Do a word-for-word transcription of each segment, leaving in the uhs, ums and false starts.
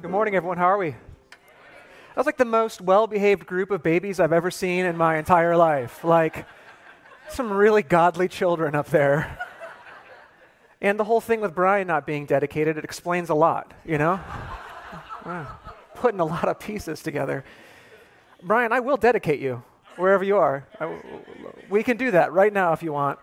Good morning, everyone. How are we? That's like the most well-behaved group of babies I've ever seen in my entire life. Like, some really godly children up there. And the whole thing with Brian not being dedicated, it explains a lot, you know? Wow. Putting a lot of pieces together. Brian, I will dedicate you wherever you are. I, we can do that right now if you want.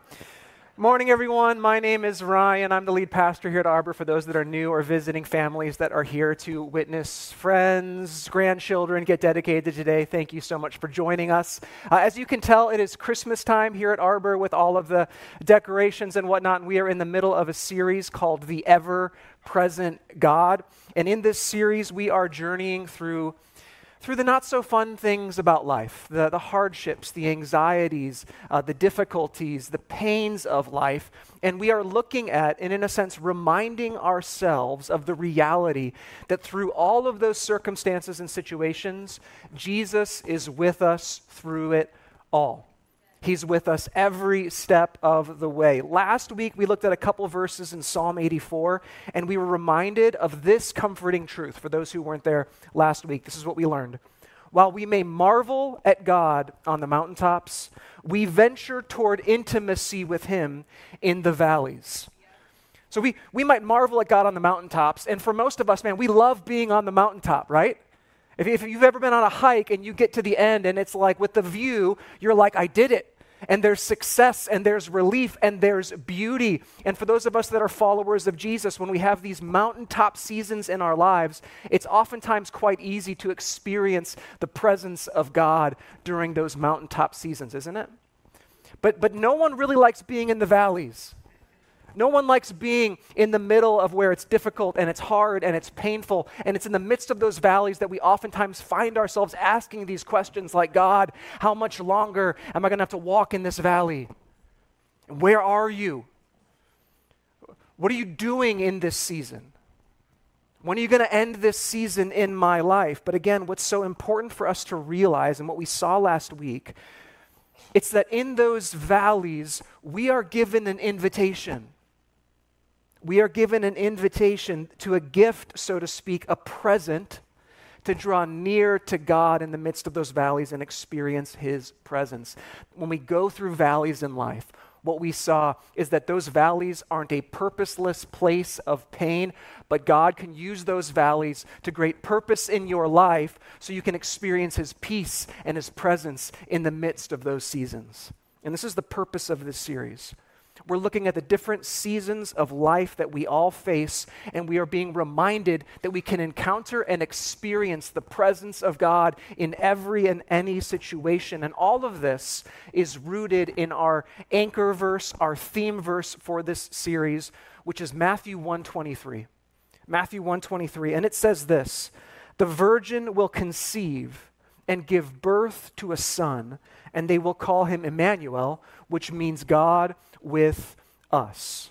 Morning, everyone. My name is Ryan. I'm the lead pastor here at Arbor. For those that are new or visiting, families that are here to witness, friends, grandchildren get dedicated today, thank you so much for joining us. Uh, as you can tell, it is Christmas time here at Arbor with all of the decorations and whatnot. And we are in the middle of a series called The Ever-Present God. And in this series, we are journeying through through the not-so-fun things about life, the, the hardships, the anxieties, uh, the difficulties, the pains of life. And we are looking at, and in a sense, reminding ourselves of the reality that through all of those circumstances and situations, Jesus is with us through it all. He's with us every step of the way. Last week, we looked at a couple verses in Psalm eighty-four, and we were reminded of this comforting truth for those who weren't there last week. This is what we learned. While we may marvel at God on the mountaintops, we venture toward intimacy with him in the valleys. So we, we might marvel at God on the mountaintops, and for most of us, man, we love being on the mountaintop, right? If, if you've ever been on a hike and you get to the end, and it's like with the view, you're like, I did it. And there's success, and there's relief, and there's beauty. And for those of us that are followers of Jesus, when we have these mountaintop seasons in our lives, it's oftentimes quite easy to experience the presence of God during those mountaintop seasons, isn't it? But but no one really likes being in the valleys. No one likes being in the middle of where it's difficult and it's hard and it's painful, and it's in the midst of those valleys that we oftentimes find ourselves asking these questions like, God, how much longer am I going to have to walk in this valley? Where are you? What are you doing in this season? When are you going to end this season in my life? But again, what's so important for us to realize, and what we saw last week, it's that in those valleys, we are given an invitation. We are given an invitation to a gift, so to speak, a present to draw near to God in the midst of those valleys and experience his presence. When we go through valleys in life, what we saw is that those valleys aren't a purposeless place of pain, but God can use those valleys to great purpose in your life so you can experience his peace and his presence in the midst of those seasons. And this is the purpose of this series. We're looking at the different seasons of life that we all face, and we are being reminded that we can encounter and experience the presence of God in every and any situation. And all of this is rooted in our anchor verse, our theme verse for this series, which is Matthew one twenty-three. Matthew one twenty-three, and it says this: the virgin will conceive and give birth to a son, and they will call him Emmanuel, which means God with us.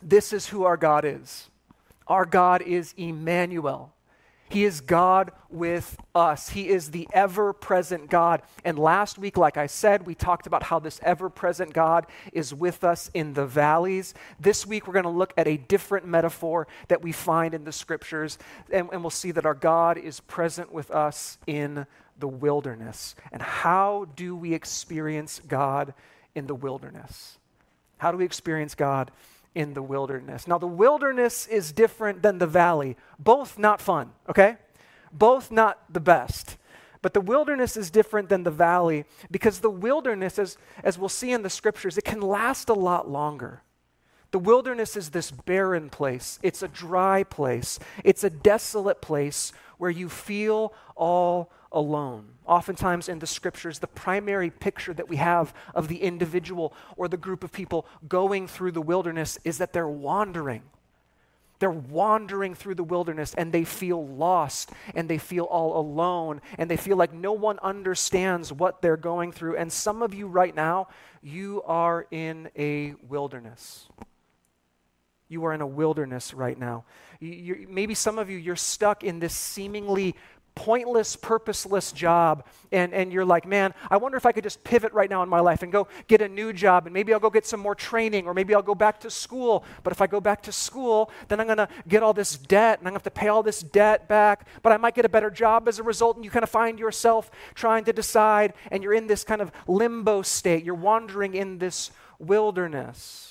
This is who our God is. Our God is Emmanuel. He is God with us. He is the ever-present God. And last week, like I said, we talked about how this ever-present God is with us in the valleys. This week, we're going to look at a different metaphor that we find in the scriptures, and, and we'll see that our God is present with us in the wilderness. And how do we experience God in the wilderness? How do we experience God in the wilderness? Now, the wilderness is different than the valley. Both not fun, okay? Both not the best. But the wilderness is different than the valley because the wilderness, as, as we'll see in the scriptures, it can last a lot longer. The wilderness is this barren place. It's a dry place. It's a desolate place where you feel all alone. Oftentimes in the scriptures, the primary picture that we have of the individual or the group of people going through the wilderness is that they're wandering. They're wandering through the wilderness and they feel lost and they feel all alone and they feel like no one understands what they're going through. And some of you right now, you are in a wilderness. You are in a wilderness right now. You, maybe some of you, you're stuck in this seemingly pointless, purposeless job, and, and you're like, man, I wonder if I could just pivot right now in my life and go get a new job, and maybe I'll go get some more training, or maybe I'll go back to school. But if I go back to school, then I'm going to get all this debt, and I'm going to have to pay all this debt back, but I might get a better job as a result. And you kind of find yourself trying to decide, and you're in this kind of limbo state. You're wandering in this wilderness.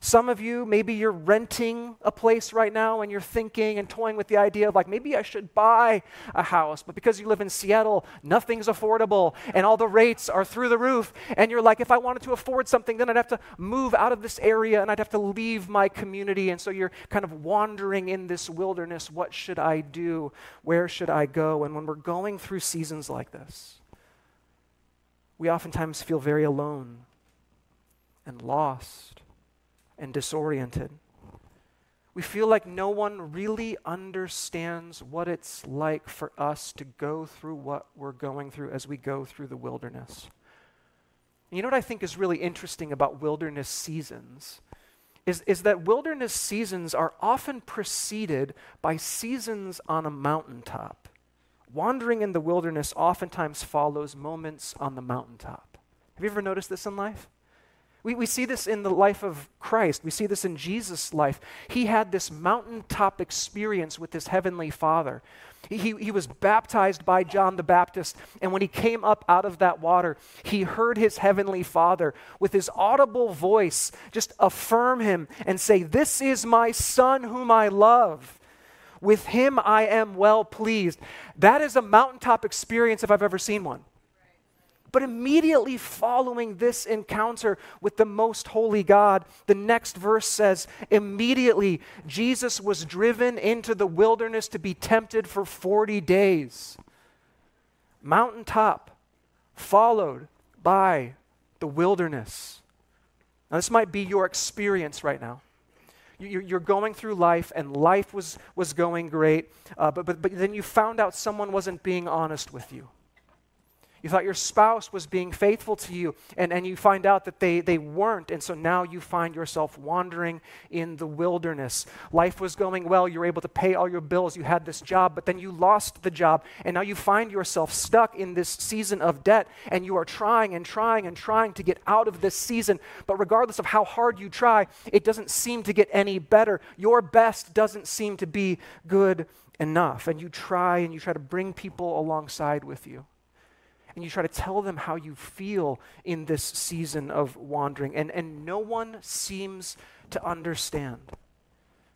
Some of you, maybe you're renting a place right now, and you're thinking and toying with the idea of like, maybe I should buy a house, but because you live in Seattle, nothing's affordable and all the rates are through the roof, and you're like, if I wanted to afford something, then I'd have to move out of this area and I'd have to leave my community. And so you're kind of wandering in this wilderness. What should I do? Where should I go? And when we're going through seasons like this, we oftentimes feel very alone and lost and disoriented. We feel like no one really understands what it's like for us to go through what we're going through as we go through the wilderness. And you know what I think is really interesting about wilderness seasons is, is that wilderness seasons are often preceded by seasons on a mountaintop. Wandering in the wilderness oftentimes follows moments on the mountaintop. Have you ever noticed this in life? We, we see this in the life of Christ. We see this in Jesus' life. He had this mountaintop experience with his heavenly Father. He, he was baptized by John the Baptist, and when he came up out of that water, he heard his heavenly Father with his audible voice just affirm him and say, "This is my Son whom I love. With him I am well pleased." That is a mountaintop experience if I've ever seen one. But immediately following this encounter with the most holy God, the next verse says, immediately Jesus was driven into the wilderness to be tempted for forty days. Mountaintop followed by the wilderness. Now, this might be your experience right now. You're going through life, and life was, was going great, uh, but, but, but then you found out someone wasn't being honest with you. You thought your spouse was being faithful to you, and, and you find out that they, they weren't, and so now you find yourself wandering in the wilderness. Life was going well. You were able to pay all your bills. You had this job, but then you lost the job, and now you find yourself stuck in this season of debt, and you are trying and trying and trying to get out of this season, but regardless of how hard you try, it doesn't seem to get any better. Your best doesn't seem to be good enough, and you try and you try to bring people alongside with you. And you try to tell them how you feel in this season of wandering. And, and no one seems to understand.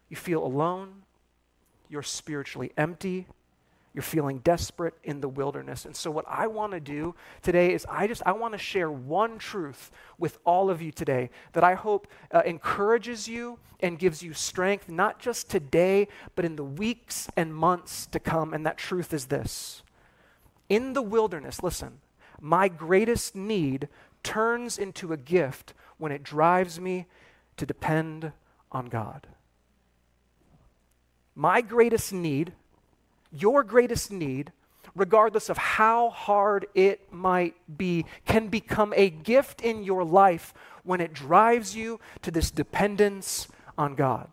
You feel alone. You're spiritually empty. You're feeling desperate in the wilderness. And so what I want to do today is I just, I want to share one truth with all of you today that I hope uh, encourages you and gives you strength, not just today, but in the weeks and months to come. And that truth is this. In the wilderness, listen, my greatest need turns into a gift when it drives me to depend on God. My greatest need, your greatest need, regardless of how hard it might be, can become a gift in your life when it drives you to this dependence on God.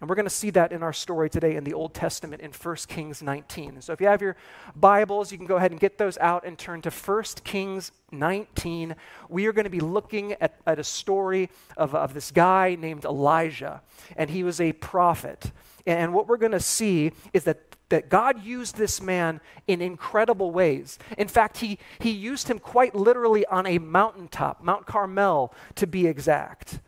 And we're going to see that in our story today in the Old Testament in First Kings nineteen. So if you have your Bibles, you can go ahead and get those out and turn to First Kings nineteen. We are going to be looking at, at a story of, of this guy named Elijah, and he was a prophet. And what we're going to see is that that God used this man in incredible ways. In fact, he, he used him quite literally on a mountaintop, Mount Carmel to be exact.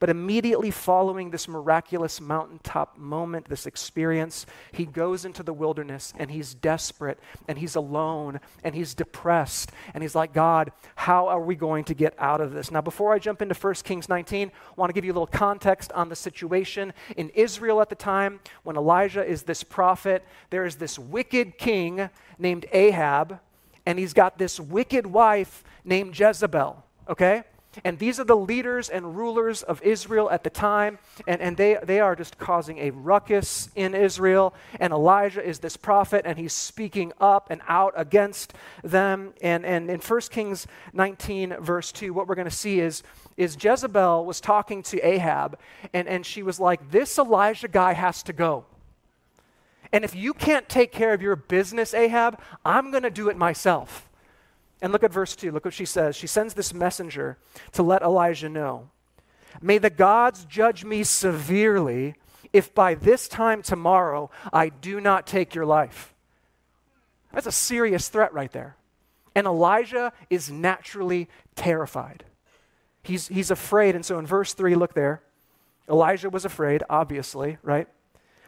But immediately following this miraculous mountaintop moment, this experience, he goes into the wilderness, and he's desperate, and he's alone, and he's depressed, and he's like, God, how are we going to get out of this? Now, before I jump into First Kings nineteen, I want to give you a little context on the situation. In Israel at the time, when Elijah is this prophet, there is this wicked king named Ahab, and he's got this wicked wife named Jezebel, okay? And these are the leaders and rulers of Israel at the time, and, and they, they are just causing a ruckus in Israel, and Elijah is this prophet, and he's speaking up and out against them. And, and in First Kings nineteen, verse two, what we're going to see is, is Jezebel was talking to Ahab, and, and she was like, this Elijah guy has to go. And if you can't take care of your business, Ahab, I'm going to do it myself. And look at verse two. Look what she says. She sends this messenger to let Elijah know, "May the gods judge me severely if by this time tomorrow I do not take your life." That's a serious threat right there. And Elijah is naturally terrified. He's, he's afraid. And so in verse three, look there. Elijah was afraid, obviously, right?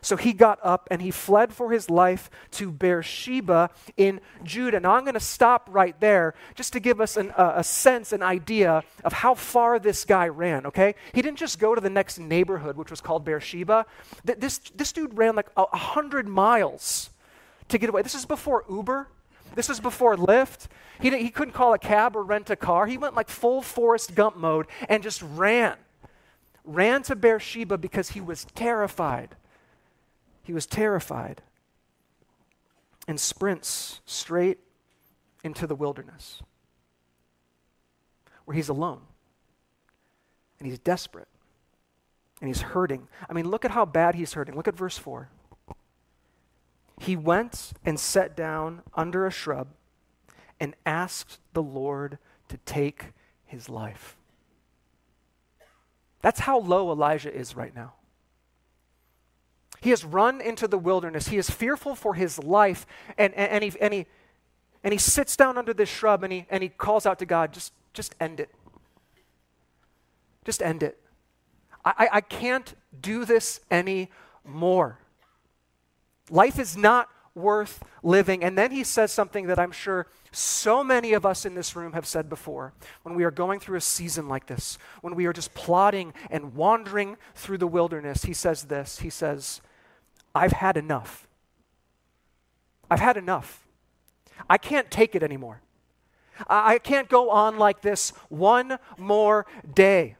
So he got up and he fled for his life to Beersheba in Judah. Now I'm going to stop right there just to give us an, uh, a sense, an idea of how far this guy ran, okay? He didn't just go to the next neighborhood, which was called Beersheba. Th- this, this dude ran like one hundred miles to get away. This is before Uber. This was before Lyft. He, he couldn't call a cab or rent a car. He went like full Forrest Gump mode and just ran. Ran to Beersheba because he was terrified. He was terrified. And sprints straight into the wilderness where he's alone. And he's desperate. And he's hurting. I mean, look at how bad he's hurting. Look at verse four. He went and sat down under a shrub and asked the Lord to take his life. That's how low Elijah is right now. He has run into the wilderness. He is fearful for his life, and, and, and, he, and, he, and he sits down under this shrub, and he, and he calls out to God, just, just end it. Just end it. I, I, I can't do this anymore. Life is not worth living. And then he says something that I'm sure so many of us in this room have said before when we are going through a season like this, when we are just plodding and wandering through the wilderness. He says this. He says, I've had enough. I've had enough. I can't take it anymore. I, I can't go on like this one more day.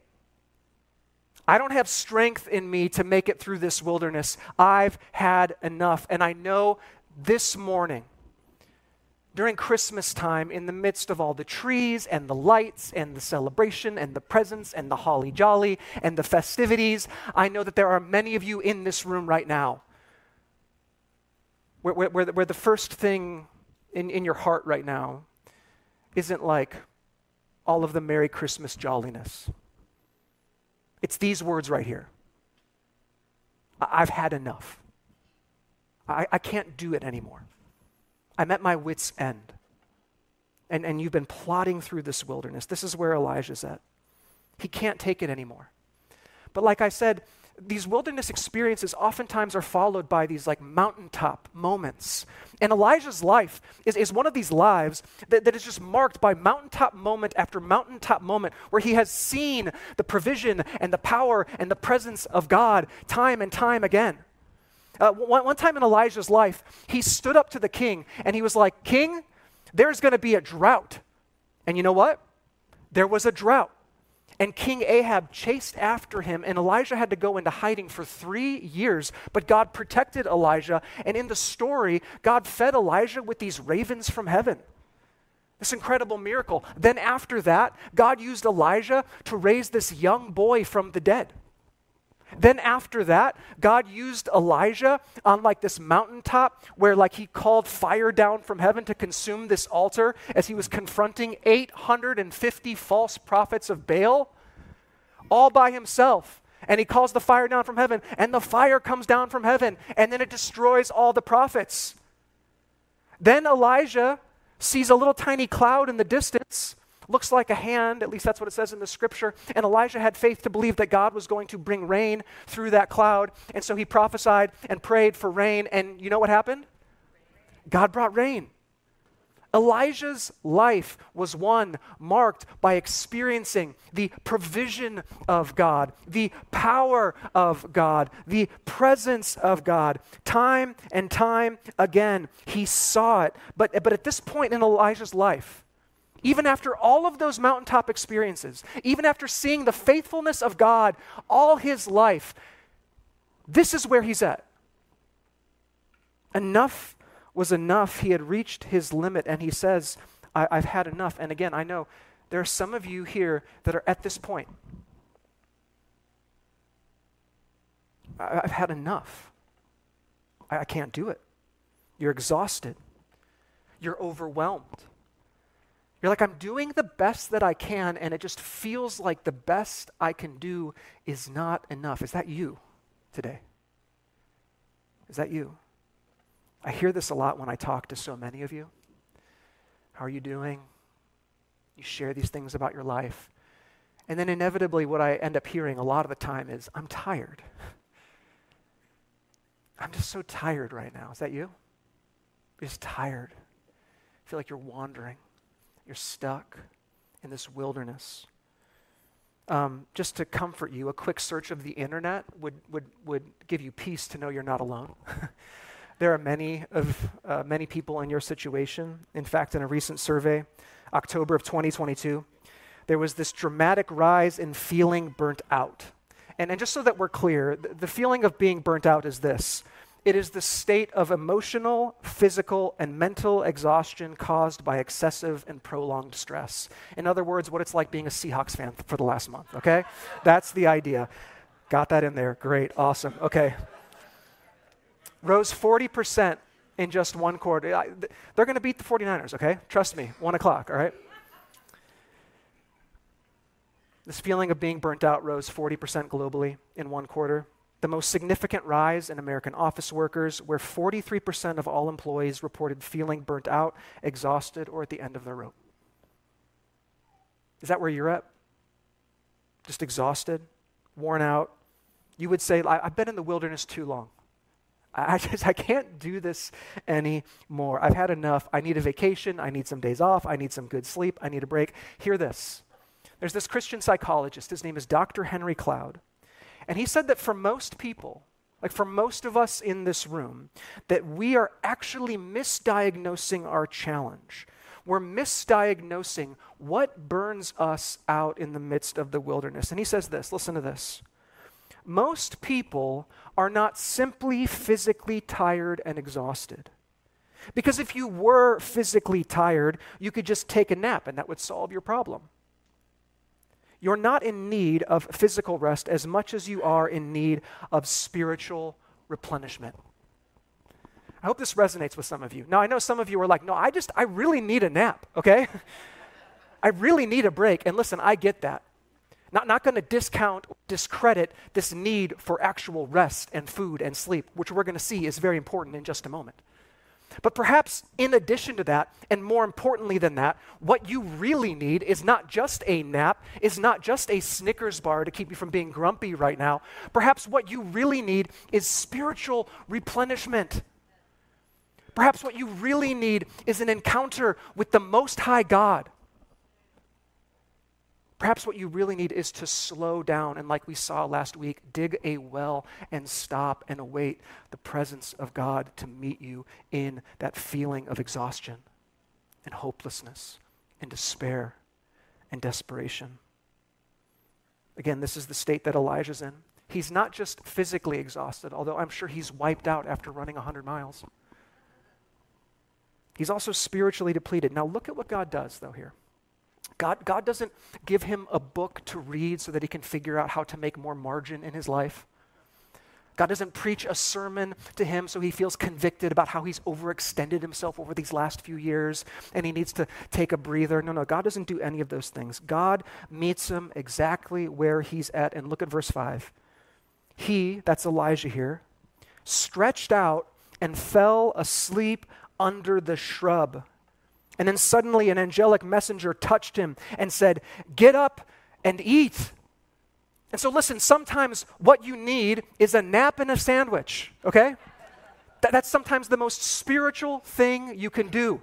I don't have strength in me to make it through this wilderness. I've had enough. And I know this morning, during Christmas time, in the midst of all the trees and the lights and the celebration and the presents and the holly jolly and the festivities, I know that there are many of you in this room right now where, where, where, the, where the first thing in, in your heart right now isn't like all of the Merry Christmas jolliness. It's these words right here. I've had enough. I, I can't do it anymore. I'm at my wit's end. And, and you've been plodding through this wilderness. This is where Elijah's at. He can't take it anymore. But like I said, these wilderness experiences oftentimes are followed by these like mountaintop moments. And Elijah's life is, is one of these lives that, that is just marked by mountaintop moment after mountaintop moment where he has seen the provision and the power and the presence of God time and time again. Uh, one, one time in Elijah's life, he stood up to the king and he was like, "King, there's going to be a drought." And you know what? There was a drought. And King Ahab chased after him, and Elijah had to go into hiding for three years. But God protected Elijah, and in the story, God fed Elijah with these ravens from heaven. This incredible miracle. Then after that, God used Elijah to raise this young boy from the dead. Then after that, God used Elijah on like this mountaintop where like he called fire down from heaven to consume this altar as he was confronting eight hundred fifty false prophets of Baal all by himself. And he calls the fire down from heaven, and the fire comes down from heaven, and then it destroys all the prophets. Then Elijah sees a little tiny cloud in the distance. Looks like a hand, at least that's what it says in the scripture. And Elijah had faith to believe that God was going to bring rain through that cloud. And so he prophesied and prayed for rain. And you know what happened? God brought rain. Elijah's life was one marked by experiencing the provision of God, the power of God, the presence of God. Time and time again, he saw it. But, but at this point in Elijah's life, even after all of those mountaintop experiences, even after seeing the faithfulness of God all his life, this is where he's at. Enough was enough. He had reached his limit, and he says, I- I've had enough. And again, I know there are some of you here that are at this point. I- I've had enough. I, I can't do it. You're exhausted. You're overwhelmed. You're like, I'm doing the best that I can, and it just feels like the best I can do is not enough. Is that you today? Is that you? I hear this a lot when I talk to so many of you. How are you doing? You share these things about your life. And then inevitably what I end up hearing a lot of the time is, I'm tired. I'm just so tired right now. Is that you? You're just tired. You feel like you're wandering. You're stuck in this wilderness. Um, just to comfort you, a quick search of the internet would would, would give you peace to know you're not alone. There are many of uh, many people in your situation. In fact, in a recent survey, October of twenty twenty-two, there was this dramatic rise in feeling burnt out. And, and just so that we're clear, the, the feeling of being burnt out is this. It is the state of emotional, physical, and mental exhaustion caused by excessive and prolonged stress. In other words, what it's like being a Seahawks fan th- for the last month, okay? That's the idea. Got that in there. Great. Awesome. Okay. Rose forty percent in just one quarter. I, th- they're going to beat the forty-niners, okay? Trust me. One o'clock, all right? This feeling of being burnt out rose forty percent globally in one quarter. The most significant rise in American office workers, where forty-three percent of all employees reported feeling burnt out, exhausted, or at the end of their rope. Is that where you're at? Just exhausted, worn out? You would say, I- I've been in the wilderness too long. I-, I just, I can't do this anymore. I've had enough. I need a vacation. I need some days off. I need some good sleep. I need a break. Hear this. There's this Christian psychologist. His name is Doctor Henry Cloud. And he said that for most people, like for most of us in this room, that we are actually misdiagnosing our challenge. We're misdiagnosing what burns us out in the midst of the wilderness. And he says this, listen to this. Most people are not simply physically tired and exhausted. Because if you were physically tired, you could just take a nap and that would solve your problem. You're not in need of physical rest as much as you are in need of spiritual replenishment. I hope this resonates with some of you. Now, I know some of you are like, no, I just, I really need a nap, okay? I really need a break. And listen, I get that. Not, not going to discount, discredit this need for actual rest and food and sleep, which we're going to see is very important in just a moment. But perhaps in addition to that, and more importantly than that, what you really need is not just a nap, is not just a Snickers bar to keep you from being grumpy right now. Perhaps what you really need is spiritual replenishment. Perhaps what you really need is an encounter with the Most High God. Perhaps what you really need is to slow down and, like we saw last week, dig a well and stop and await the presence of God to meet you in that feeling of exhaustion and hopelessness and despair and desperation. Again, this is the state that Elijah's in. He's not just physically exhausted, although I'm sure he's wiped out after running one hundred miles. He's also spiritually depleted. Now look at what God does, though, here. God, God doesn't give him a book to read so that he can figure out how to make more margin in his life. God doesn't preach a sermon to him so he feels convicted about how he's overextended himself over these last few years and he needs to take a breather. No, no, God doesn't do any of those things. God meets him exactly where he's at. And look at verse five. He, that's Elijah here, stretched out and fell asleep under the shrub. And then suddenly an angelic messenger touched him and said, get up and eat. And so listen, sometimes what you need is a nap and a sandwich, okay? Th- that's sometimes the most spiritual thing you can do.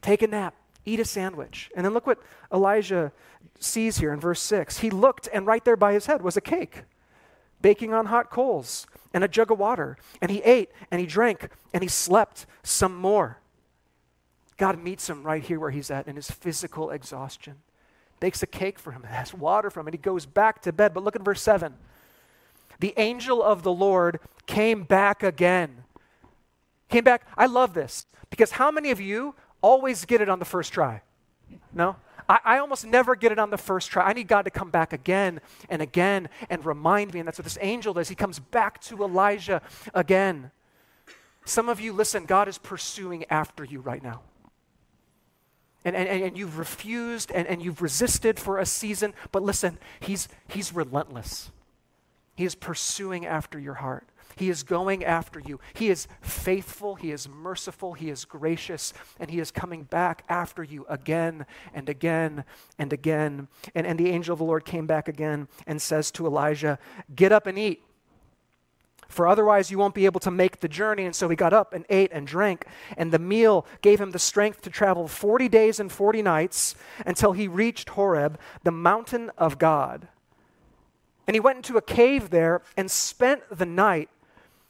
Take a nap, eat a sandwich. And then look what Elijah sees here in verse six. He looked and right there by his head was a cake baking on hot coals and a jug of water. And he ate and he drank and he slept some more. God meets him right here where he's at in his physical exhaustion. Bakes a cake for him, has water for him, and he goes back to bed. But look at verse seven. The angel of the Lord came back again. Came back. I love this because how many of you always get it on the first try? No? I, I almost never get it on the first try. I need God to come back again and again and remind me. And that's what this angel does. He comes back to Elijah again. Some of you, listen, God is pursuing after you right now. And, and, and you've refused and, and you've resisted for a season, but listen, he's, he's relentless. He is pursuing after your heart. He is going after you. He is faithful, he is merciful, he is gracious, and he is coming back after you again and again and again. And, and the angel of the Lord came back again and says to Elijah, "Get up and eat, for otherwise you won't be able to make the journey." And so he got up and ate and drank, and the meal gave him the strength to travel forty days and forty nights until he reached Horeb, the mountain of God. And he went into a cave there and spent the night.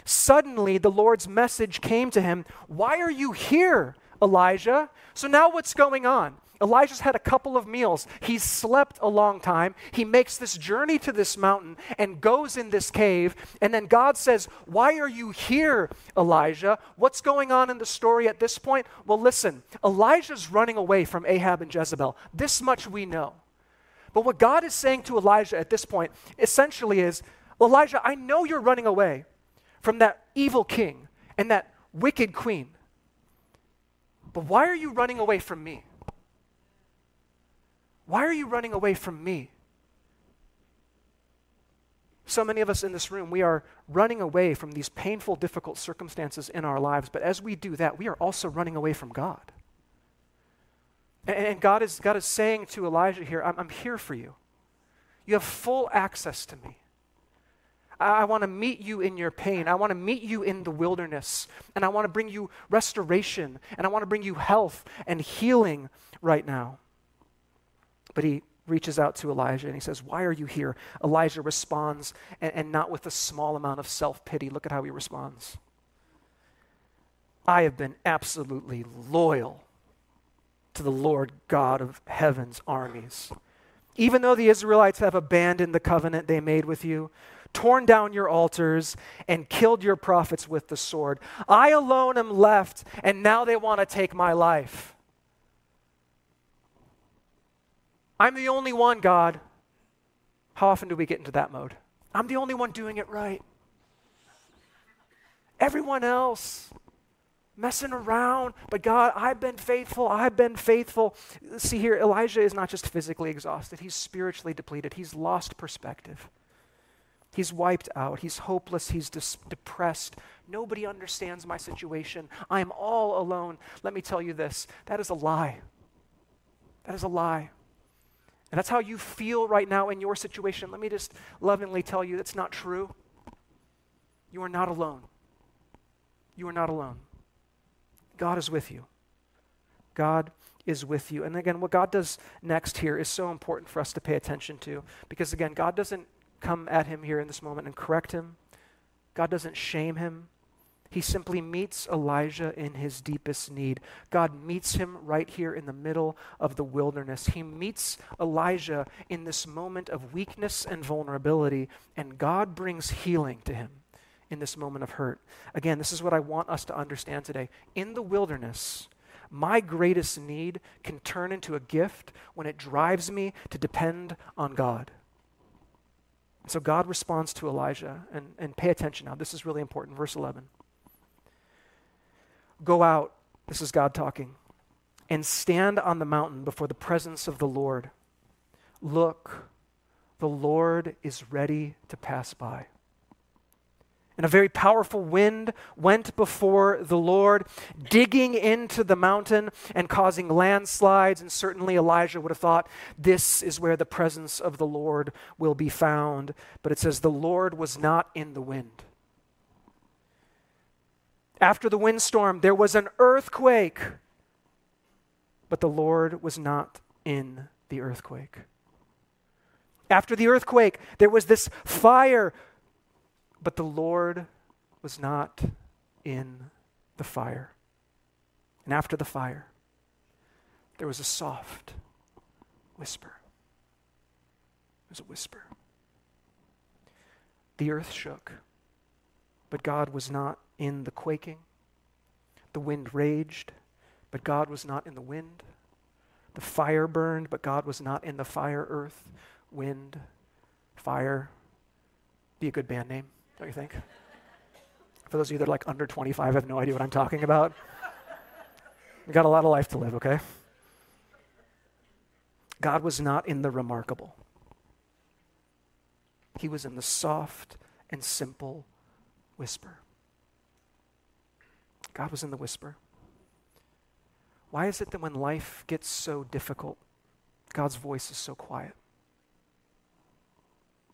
Suddenly, the Lord's message came to him, "Why are you here, Elijah?" So now what's going on? Elijah's had a couple of meals. He's slept a long time. He makes this journey to this mountain and goes in this cave. And then God says, "Why are you here, Elijah?" What's going on in the story at this point? Well, listen, Elijah's running away from Ahab and Jezebel. This much we know. But what God is saying to Elijah at this point essentially is, "Elijah, I know you're running away from that evil king and that wicked queen, but why are you running away from me? Why are you running away from me?" So many of us in this room, we are running away from these painful, difficult circumstances in our lives, but as we do that, we are also running away from God. And, and God is, God is saying to Elijah here, I'm, I'm here for you. You have full access to me. I, I want to meet you in your pain. I want to meet you in the wilderness, and I want to bring you restoration, and I want to bring you health and healing right now. But he reaches out to Elijah and he says, "Why are you here?" Elijah responds, and, and not with a small amount of self-pity. Look at how he responds. "I have been absolutely loyal to the Lord God of heaven's armies. Even though the Israelites have abandoned the covenant they made with you, torn down your altars, and killed your prophets with the sword, I alone am left, and now they want to take my life. I'm the only one, God." How often do we get into that mode? I'm the only one doing it right. Everyone else messing around, but God, I've been faithful, I've been faithful. See here, Elijah is not just physically exhausted, he's spiritually depleted, he's lost perspective. He's wiped out, he's hopeless, he's dis- depressed. Nobody understands my situation. I am all alone. Let me tell you this, that is a lie. That is a lie. And that's how you feel right now in your situation. Let me just lovingly tell you that's not true. You are not alone. You are not alone. God is with you. God is with you. And again, what God does next here is so important for us to pay attention to, because again, God doesn't come at him here in this moment and correct him. God doesn't shame him. He simply meets Elijah in his deepest need. God meets him right here in the middle of the wilderness. He meets Elijah in this moment of weakness and vulnerability, and God brings healing to him in this moment of hurt. Again, this is what I want us to understand today. In the wilderness, my greatest need can turn into a gift when it drives me to depend on God. So God responds to Elijah, and, and pay attention now. This is really important. Verse eleven. "Go out," this is God talking, "and stand on the mountain before the presence of the Lord. Look, the Lord is ready to pass by." And a very powerful wind went before the Lord, digging into the mountain and causing landslides. And certainly Elijah would have thought, this is where the presence of the Lord will be found. But it says, the Lord was not in the wind. After the windstorm, there was an earthquake, but the Lord was not in the earthquake. After the earthquake, there was this fire, but the Lord was not in the fire. And after the fire, there was a soft whisper. It was a whisper. The earth shook, but God was not in the quaking. The wind raged, but God was not in the wind. The fire burned, but God was not in the fire. Earth, wind, fire. Be a good band name, don't you think? For those of you that are like under twenty-five, I have no idea what I'm talking about. We've got a lot of life to live, okay? God was not in the remarkable. He was in the soft and simple whisper. God was in the whisper. Why is it that when life gets so difficult, God's voice is so quiet?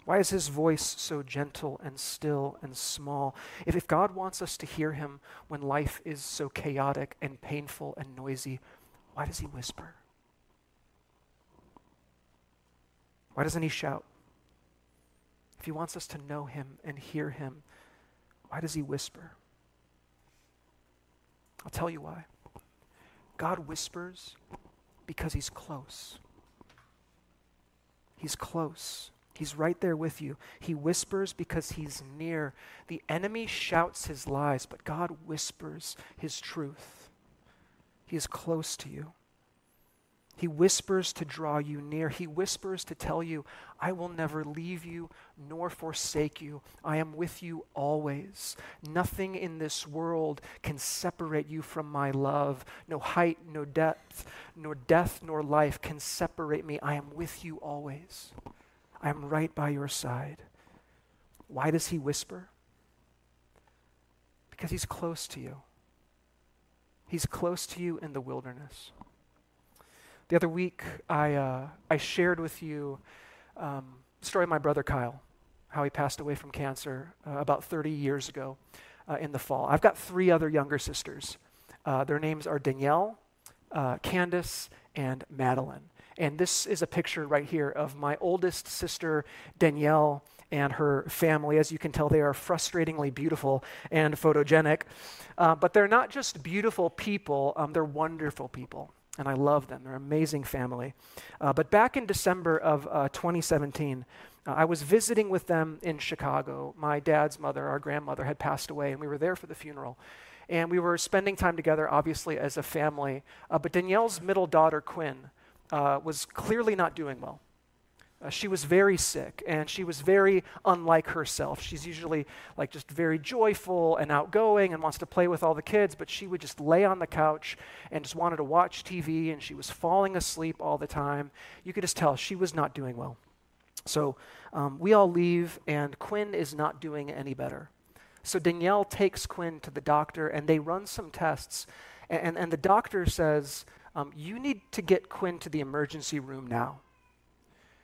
Why is his voice so gentle and still and small? If, if God wants us to hear him when life is so chaotic and painful and noisy, why does he whisper? Why doesn't he shout? If he wants us to know him and hear him, why does he whisper? I'll tell you why. God whispers because he's close. He's close. He's right there with you. He whispers because he's near. The enemy shouts his lies, but God whispers his truth. He is close to you. He whispers to draw you near. He whispers to tell you, I will never leave you nor forsake you. I am with you always. Nothing in this world can separate you from my love. No height, no depth, nor death, nor life can separate me. I am with you always. I am right by your side. Why does he whisper? Because he's close to you. He's close to you in the wilderness. The other week, I uh, I shared with you um, the story of my brother Kyle, how he passed away from cancer uh, about thirty years ago uh, in the fall. I've got three other younger sisters. Uh, their names are Danielle, uh, Candace, and Madeline. And this is a picture right here of my oldest sister, Danielle, and her family. As you can tell, they are frustratingly beautiful and photogenic. Uh, but they're not just beautiful people, um, they're wonderful people. And I love them. They're an amazing family. Uh, but back in December of uh, twenty seventeen, uh, I was visiting with them in Chicago. My dad's mother, our grandmother, had passed away, and we were there for the funeral. And we were spending time together, obviously, as a family. Uh, but Danielle's middle daughter, Quinn, Uh, was clearly not doing well. Uh, she was very sick, and she was very unlike herself. She's usually like just very joyful and outgoing and wants to play with all the kids, but she would just lay on the couch and just wanted to watch T V, and she was falling asleep all the time. You could just tell she was not doing well. So um, we all leave, and Quinn is not doing any better. So Danielle takes Quinn to the doctor, and they run some tests, and, and, and the doctor says, Um, you need to get Quinn to the emergency room now.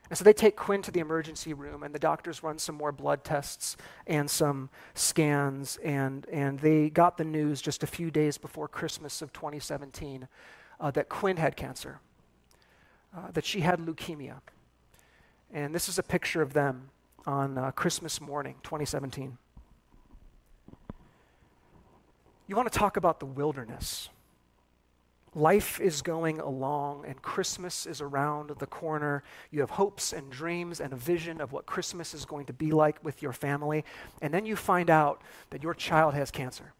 And so they take Quinn to the emergency room, and the doctors run some more blood tests and some scans, and, and they got the news just a few days before Christmas of twenty seventeen uh, that Quinn had cancer, uh, that she had leukemia. And this is a picture of them on uh, Christmas morning, twenty seventeen. You want to talk about the wilderness. Life is going along, and Christmas is around the corner. You have hopes and dreams and a vision of what Christmas is going to be like with your family, and then you find out that your child has cancer.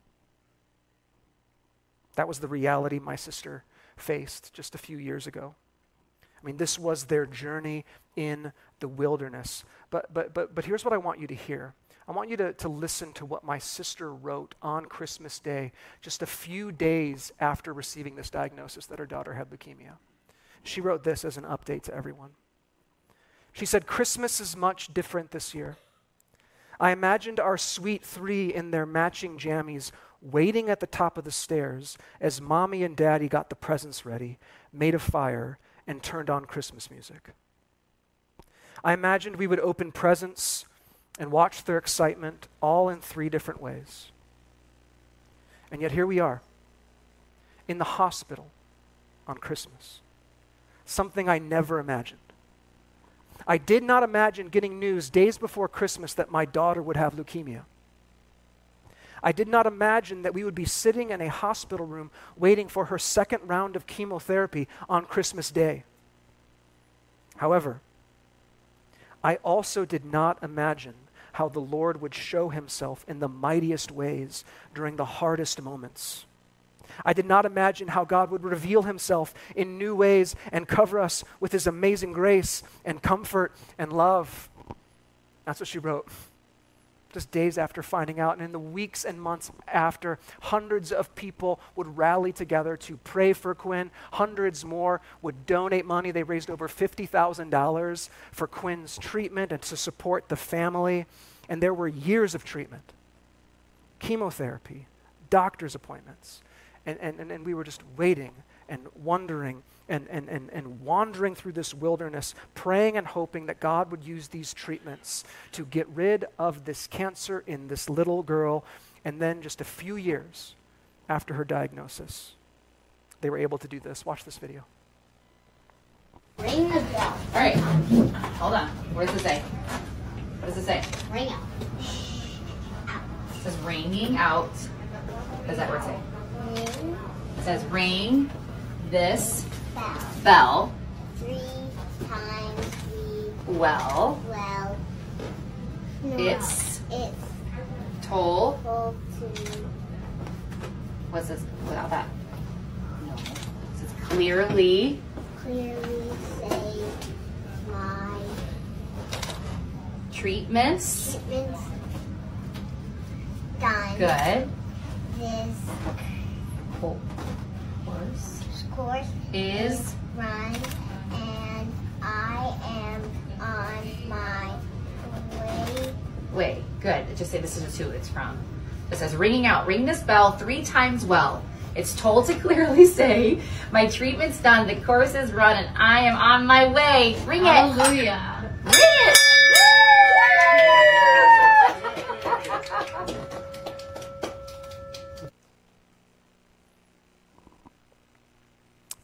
That was the reality my sister faced just a few years ago. I mean, this was their journey in the wilderness. But but but but here's what I want you to hear. I want you to, to listen to what my sister wrote on Christmas Day, just a few days after receiving this diagnosis that her daughter had leukemia. She wrote this as an update to everyone. She said, "Christmas is much different this year. I imagined our sweet three in their matching jammies waiting at the top of the stairs as Mommy and Daddy got the presents ready, made a fire, and turned on Christmas music. I imagined we would open presents and watch their excitement, all in three different ways. And yet here we are, in the hospital on Christmas, something I never imagined. I did not imagine getting news days before Christmas that my daughter would have leukemia. I did not imagine that we would be sitting in a hospital room waiting for her second round of chemotherapy on Christmas Day. However, I also did not imagine how the Lord would show himself in the mightiest ways during the hardest moments. I did not imagine how God would reveal himself in new ways and cover us with his amazing grace and comfort and love." That's what she wrote. just days after finding out, and in the weeks and months after, hundreds of people would rally together to pray for Quinn. Hundreds more would donate money. They raised over fifty thousand dollars for Quinn's treatment and to support the family. And there were years of treatment, chemotherapy, doctor's appointments, and, and, and, and we were just waiting and wondering and, and, and, and wandering through this wilderness, praying and hoping that God would use these treatments to get rid of this cancer in this little girl. And then just a few years after her diagnosis, they were able to do this. Watch this video. Ring the bell. All right. Hold on. What does it say? What does it say? Ring out. It says ringing out. What does that word say? Ring. It says ring this bell, bell. Three times three. Well. Well. No, it's. It's. Toll. Toll to. What's this without that? No. It says clearly. Clearly say my. Treatments. Treatments. Done. Good. This. Cool. Course. Course is run, and I am on my way. Wait, good. Just say this is who it's from. It says ringing out. Ring this bell three times well. It's told to clearly say, my treatment's done, the course is run, and I am on my way. Ring it. Hallelujah. Ring it.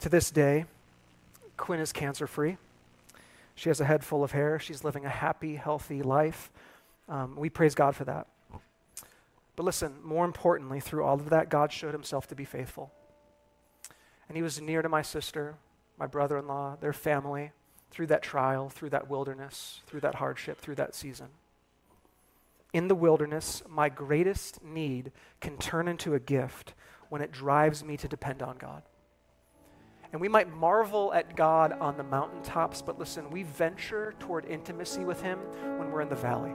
To this day, Quinn is cancer-free. She has a head full of hair. She's living a happy, healthy life. Um, we praise God for that. But listen, more importantly, through all of that, God showed himself to be faithful. And he was near to my sister, my brother-in-law, their family, through that trial, through that wilderness, through that hardship, through that season. In the wilderness, my greatest need can turn into a gift when it drives me to depend on God. And we might marvel at God on the mountaintops, but listen, we venture toward intimacy with him when we're in the valley.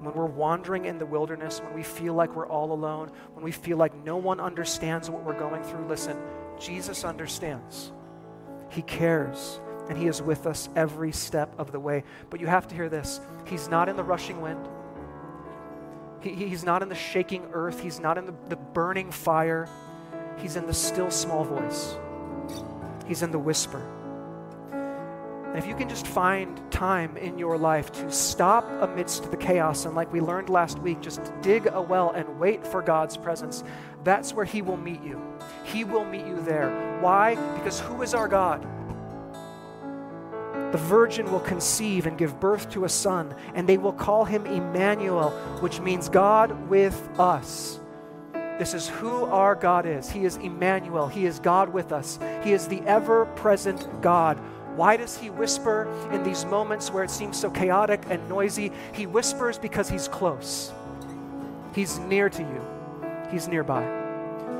When we're wandering in the wilderness, when we feel like we're all alone, when we feel like no one understands what we're going through, listen, Jesus understands. He cares, and he is with us every step of the way. But you have to hear this. He's not in the rushing wind. He, he's not in the shaking earth. He's not in the, the burning fire. He's in the still small voice. He's in the whisper. And if you can just find time in your life to stop amidst the chaos, and like we learned last week, just dig a well and wait for God's presence, that's where he will meet you. He will meet you there. Why? Because who is our God? The virgin will conceive and give birth to a son, and they will call him Emmanuel, which means God with us. This is who our God is. He is Emmanuel. He is God with us. He is the ever-present God. Why does he whisper in these moments where it seems so chaotic and noisy? He whispers because he's close. He's near to you. He's nearby.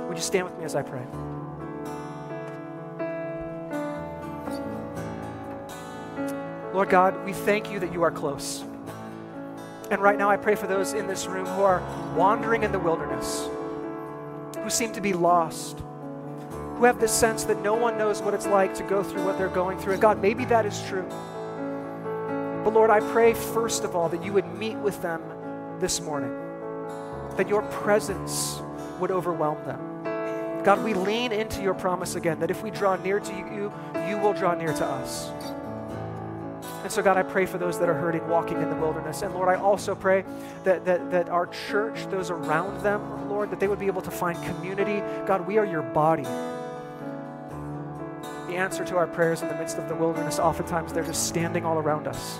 Would you stand with me as I pray? Lord God, we thank you that you are close. And right now I pray for those in this room who are wandering in the wilderness, who seem to be lost, who have this sense that no one knows what it's like to go through what they're going through. And God, maybe that is true. But Lord, I pray first of all that you would meet with them this morning, that your presence would overwhelm them. God, we lean into your promise again, that if we draw near to you, you will draw near to us. And so, God, I pray for those that are hurting, walking in the wilderness. And, Lord, I also pray that, that, that our church, those around them, Lord, that they would be able to find community. God, we are your body. The answer to our prayers in the midst of the wilderness, oftentimes they're just standing all around us.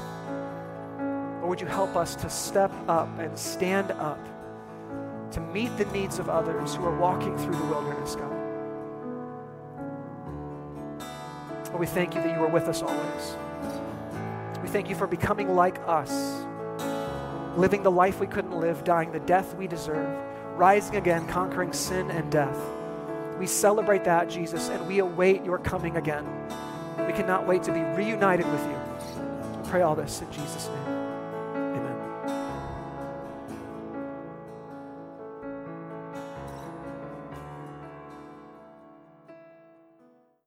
Lord, would you help us to step up and stand up to meet the needs of others who are walking through the wilderness, God? Lord, we thank you that you are with us always. We thank you for becoming like us, living the life we couldn't live, dying the death we deserve, rising again, conquering sin and death. We celebrate that, Jesus, and we await your coming again. We cannot wait to be reunited with you. We pray all this in Jesus' name.